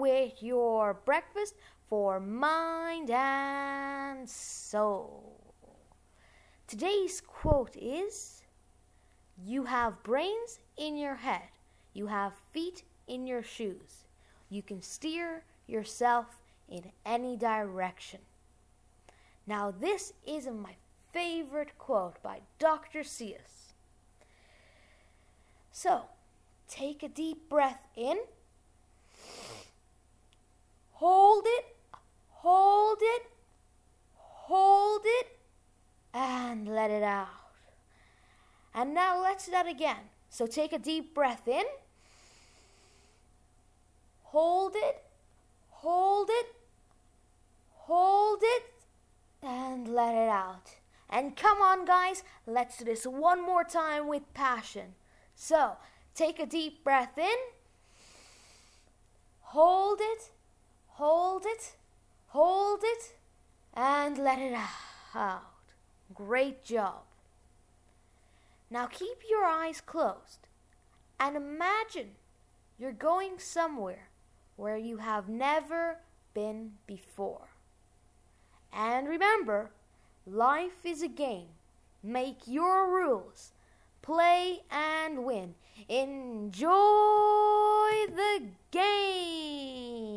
with your breakfast for mind and soul. Today's quote is, you have brains in your head. You have feet in your shoes. You can steer yourself in any direction. Now, this is my favorite quote by Dr. Seuss. So, take a deep breath in. Hold it, hold it, hold it, and let it out. And now let's do that again. So take a deep breath in. Hold it, hold it, hold it, and let it out. And come on, guys, let's do this one more time with passion. So take a deep breath in. Hold it. Hold it, hold it, and let it out. Great job. Now keep your eyes closed and imagine you're going somewhere where you have never been before. And remember, life is a game. Make your rules. Play and win. Enjoy the game.